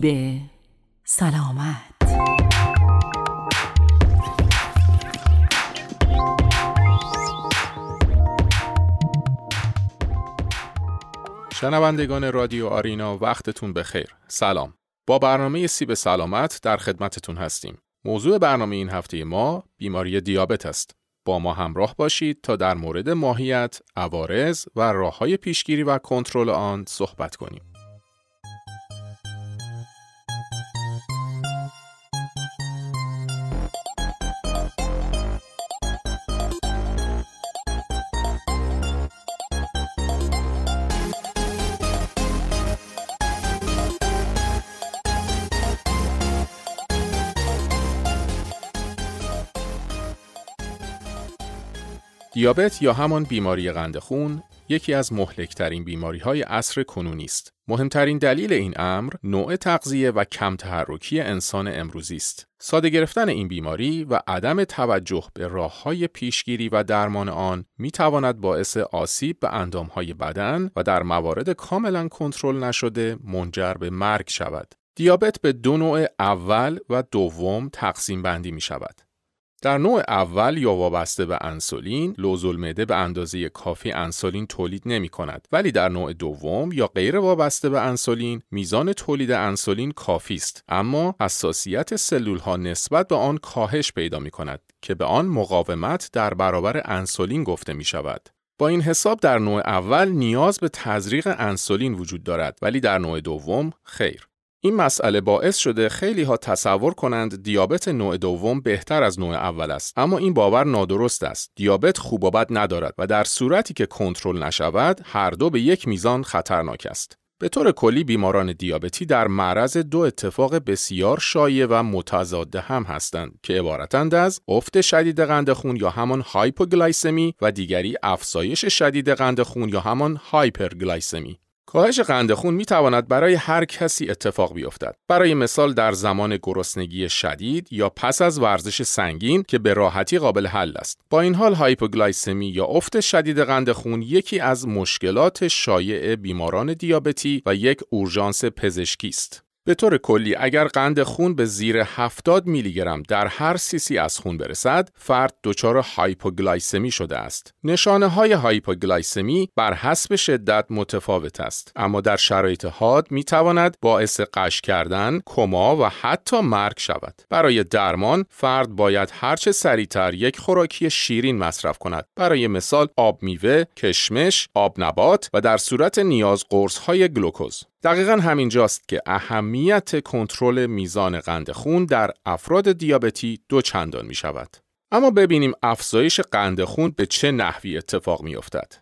سیب سلامت. شنوندگان رادیو آرینا وقتتون بخیر. سلام. با برنامه سیب سلامت در خدمتتون هستیم. موضوع برنامه این هفته ما بیماری دیابت است. با ما همراه باشید تا در مورد ماهیت، عوارض و راه‌های پیشگیری و کنترل آن صحبت کنیم. دیابت یا همان بیماری قند خون یکی از مهلک‌ترین بیماری‌های عصر کنونی است. مهمترین دلیل این امر نوع تغذیه و کم تحرکی انسان امروزی است. ساده گرفتن این بیماری و عدم توجه به راه‌های پیشگیری و درمان آن می‌تواند باعث آسیب به اندام‌های بدن و در موارد کاملاً کنترل نشده منجر به مرگ شود. دیابت به دو نوع اول و دوم تقسیم بندی می‌شود. در نوع اول یا وابسته به انسولین، لوزالمعده به اندازه کافی انسولین تولید نمی کند، ولی در نوع دوم یا غیر وابسته به انسولین، میزان تولید انسولین کافی است، اما حساسیت سلول ها نسبت به آن کاهش پیدا می کند که به آن مقاومت در برابر انسولین گفته می شود. با این حساب در نوع اول نیاز به تزریق انسولین وجود دارد، ولی در نوع دوم خیر. این مسئله باعث شده خیلی ها تصور کنند دیابت نوع دوم بهتر از نوع اول است، اما این باور نادرست است. دیابت خوب و بد ندارد و در صورتی که کنترل نشود هر دو به یک میزان خطرناک است. به طور کلی بیماران دیابتی در معرض دو اتفاق بسیار شایع و متضاد هم هستند که عبارتند از افت شدید قند خون یا همان هایپوگلایسمی و دیگری افزایش شدید قند خون یا همان هایپرگلایسمی. کاهش قند خون میتواند برای هر کسی اتفاق بیفتد. برای مثال در زمان گرسنگی شدید یا پس از ورزش سنگین که به راحتی قابل حل است. با این حال هایپوگلایسمی یا افت شدید قند خون یکی از مشکلات شایع بیماران دیابتی و یک اورژانس پزشکی است. به طور کلی اگر قند خون به زیر 70 میلی گرم در هر سیسی از خون برسد، فرد دچار هایپوگلایسمی شده است. نشانه های هایپوگلایسمی بر حسب شدت متفاوت است، اما در شرایط حاد می تواند باعث غش کردن، کما و حتی مرگ شود. برای درمان فرد باید هرچه سریعتر یک خوراکی شیرین مصرف کند. برای مثال آب میوه، کشمش، آب نبات و در صورت نیاز قرص های گلوکوز. دقیقاً همینجاست که اهمیت کنترل میزان قند خون در افراد دیابتی دوچندان می شود. اما ببینیم افزایش قند خون به چه نحوی اتفاق می افتد.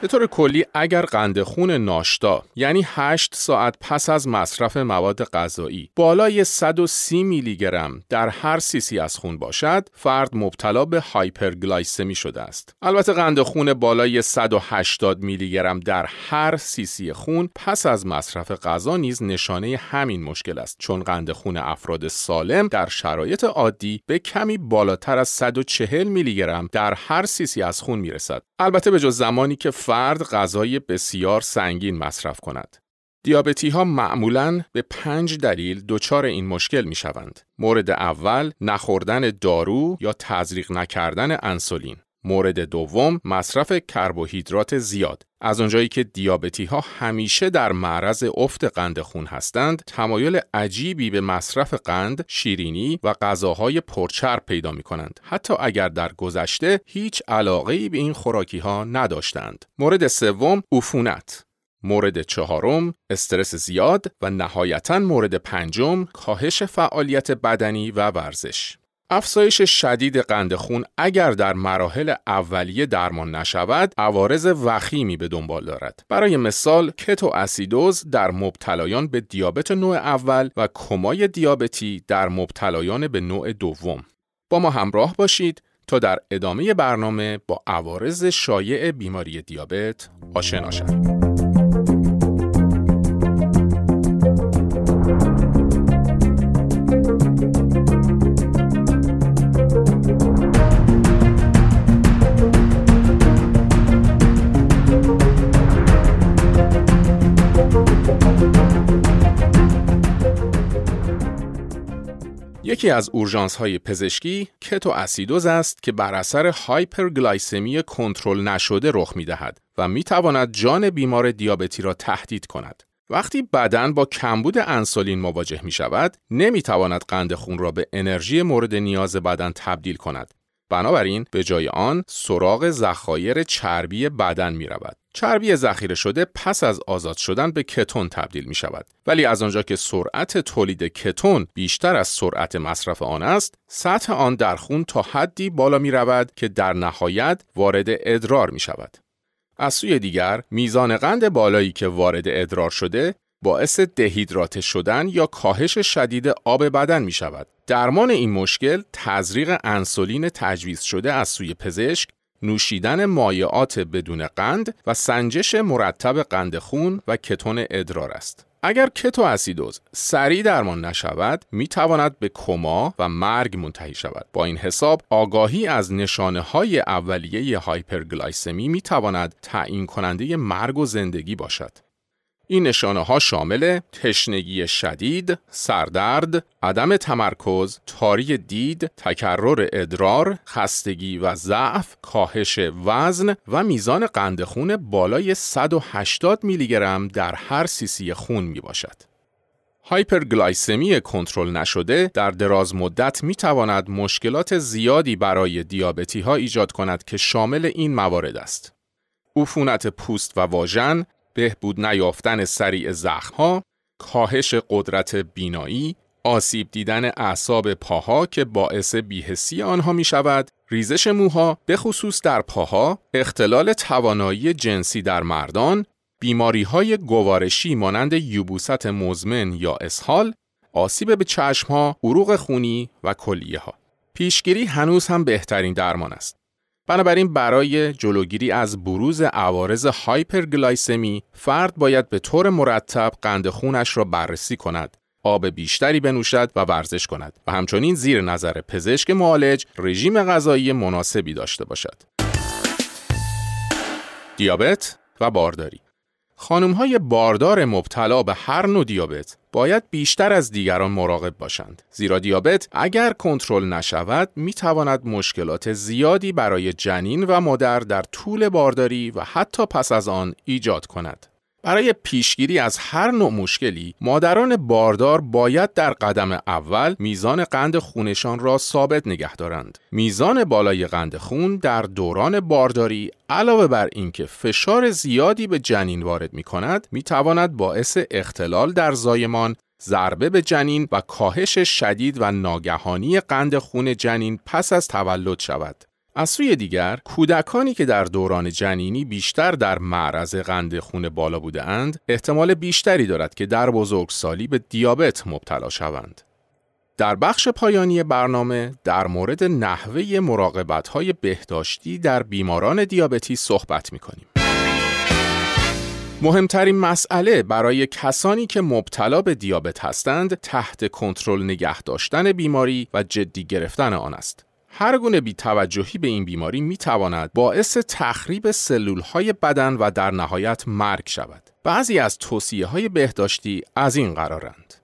به طور کلی اگر قند خون ناشتا یعنی 8 ساعت پس از مصرف مواد غذایی بالای 130 میلی گرم در هر سیسی از خون باشد، فرد مبتلا به هایپرگلایسمی شده است. البته قند خون بالای 180 میلی گرم در هر سیسی خون پس از مصرف غذا نیز نشانه همین مشکل است، چون قند خون افراد سالم در شرایط عادی به کمی بالاتر از 140 میلی گرم در هر سیسی از خون میرسد. البته به جز زمانی که فرد غذای بسیار سنگین مصرف کند. دیابتی ها معمولاً به 5 دلیل دچار این مشکل می شوند. مورد اول نخوردن دارو یا تزریق نکردن انسولین. مورد دوم مصرف کربوهیدرات زیاد. از اونجایی که دیابتی ها همیشه در معرض افت قند خون هستند، تمایل عجیبی به مصرف قند، شیرینی و غذاهای پرچرب پیدا می کنند، حتی اگر در گذشته هیچ علاقه‌ای به این خوراکی ها نداشتند. مورد سوم عفونت. مورد چهارم استرس زیاد و نهایتاً مورد پنجم کاهش فعالیت بدنی و ورزش. افزایش شدید قند خون اگر در مراحل اولیه درمان نشود، عوارض وخیمی به دنبال دارد. برای مثال کتو اسیدوز در مبتلایان به دیابت نوع اول و کمای دیابتی در مبتلایان به نوع دوم. با ما همراه باشید تا در ادامه برنامه با عوارض شایع بیماری دیابت آشنا شوید. یکی از اورژانس‌های پزشکی کتو اسیدوز است که بر اثر هایپرگلایسمی کنترل نشده رخ می‌دهد و می‌تواند جان بیمار دیابتی را تهدید کند. وقتی بدن با کمبود انسولین مواجه می‌شود، نمی‌تواند قند خون را به انرژی مورد نیاز بدن تبدیل کند. بنابراین به جای آن سراغ ذخایر چربی بدن می‌رود. چربی ذخیره شده پس از آزاد شدن به کتون تبدیل می شود. ولی از آنجا که سرعت تولید کتون بیشتر از سرعت مصرف آن است، سطح آن در خون تا حدی بالا می رود که در نهایت وارد ادرار می شود. از سوی دیگر، میزان قند بالایی که وارد ادرار شده، باعث دهیدراته شدن یا کاهش شدید آب بدن می شود. درمان این مشکل تزریق انسولین تجویز شده از سوی پزشک، نوشیدن مایعات بدون قند و سنجش مرتب قند خون و کتون ادرار است. اگر کتو اسیدوز سریع درمان نشود، می تواند به کما و مرگ منتهی شود. با این حساب، آگاهی از نشانه‌های اولیه هایپرگلایسمی می تواند تعیین کننده مرگ و زندگی باشد. این نشانه‌ها شامل تشنگی شدید، سردرد، عدم تمرکز، تاری دید، تکرر ادرار، خستگی و ضعف، کاهش وزن و میزان قند خون بالای 180 میلی گرم در هر سیسی خون میباشد. هایپرگلایسمی کنترل نشده در دراز مدت میتواند مشکلات زیادی برای دیابتی‌ها ایجاد کند که شامل این موارد است: عفونت پوست و واژن، بهبود نیافتن سریع زخم‌ها، کاهش قدرت بینایی، آسیب دیدن اعصاب پاها که باعث بی‌حسی آنها می‌شود، ریزش موها به خصوص در پاها، اختلال توانایی جنسی در مردان، بیماری‌های گوارشی مانند یبوست مزمن یا اسهال، آسیب به چشم‌ها، عروق خونی و کلیه‌ها. پیشگیری هنوز هم بهترین درمان است. بنابراین برای جلوگیری از بروز عوارض هایپرگلایسمی، فرد باید به طور مرتب قند خونش را بررسی کند، آب بیشتری بنوشد و ورزش کند و همچنین زیر نظر پزشک معالج رژیم غذایی مناسبی داشته باشد. دیابت و بارداری. خانم‌های باردار مبتلا به هر نوع دیابت باید بیشتر از دیگران مراقب باشند، زیرا دیابت اگر کنترل نشود می‌تواند مشکلات زیادی برای جنین و مادر در طول بارداری و حتی پس از آن ایجاد کند. برای پیشگیری از هر نوع مشکلی، مادران باردار باید در قدم اول میزان قند خونشان را ثابت نگه دارند. میزان بالای قند خون در دوران بارداری علاوه بر اینکه فشار زیادی به جنین وارد می‌کند، می‌تواند باعث اختلال در زایمان، ضربه به جنین و کاهش شدید و ناگهانی قند خون جنین پس از تولد شود. از سوی دیگر، کودکانی که در دوران جنینی بیشتر در معرض قند خون بالا بودند، احتمال بیشتری دارد که در بزرگسالی به دیابت مبتلا شوند. در بخش پایانی برنامه در مورد نحوه مراقبت‌های بهداشتی در بیماران دیابتی صحبت می‌کنیم. مهمترین مسئله برای کسانی که مبتلا به دیابت هستند، تحت کنترل نگه داشتن بیماری و جدی گرفتن آن است. هر گونه بی‌توجهی به این بیماری می‌تواند باعث تخریب سلول‌های بدن و در نهایت مرگ شود. بعضی از توصیه‌های بهداشتی از این قرارند: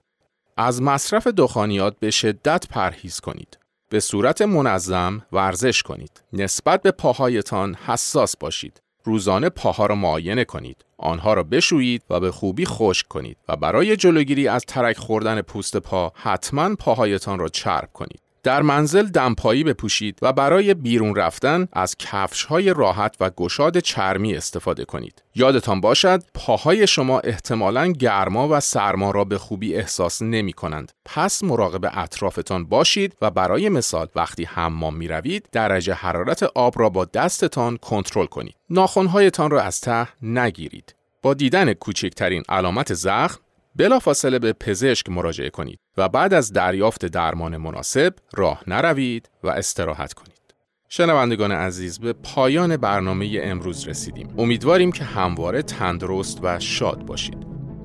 از مصرف دخانیات به شدت پرهیز کنید. به صورت منظم ورزش کنید. نسبت به پاهایتان حساس باشید. روزانه پاها را معاینه کنید. آنها را بشویید و به خوبی خشک کنید و برای جلوگیری از ترک خوردن پوست پا، حتماً پاهایتان را چرب کنید. در منزل دمپایی بپوشید و برای بیرون رفتن از کفش‌های راحت و گشاد چرمی استفاده کنید. یادتان باشد پاهای شما احتمالاً گرما و سرما را به خوبی احساس نمی‌کنند. پس مراقب اطرافتان باشید و برای مثال وقتی حمام می‌روید درجه حرارت آب را با دستتان کنترل کنید. ناخن‌هایتان را از ته نگیرید. با دیدن کوچکترین علامت زخم بلافاصله به پزشک مراجعه کنید و بعد از دریافت درمان مناسب راه نروید و استراحت کنید. شنوندگان عزیز، به پایان برنامه امروز رسیدیم. امیدواریم که همواره تندرست و شاد باشید.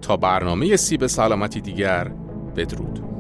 تا برنامه سیب سلامتی دیگر، بدرود.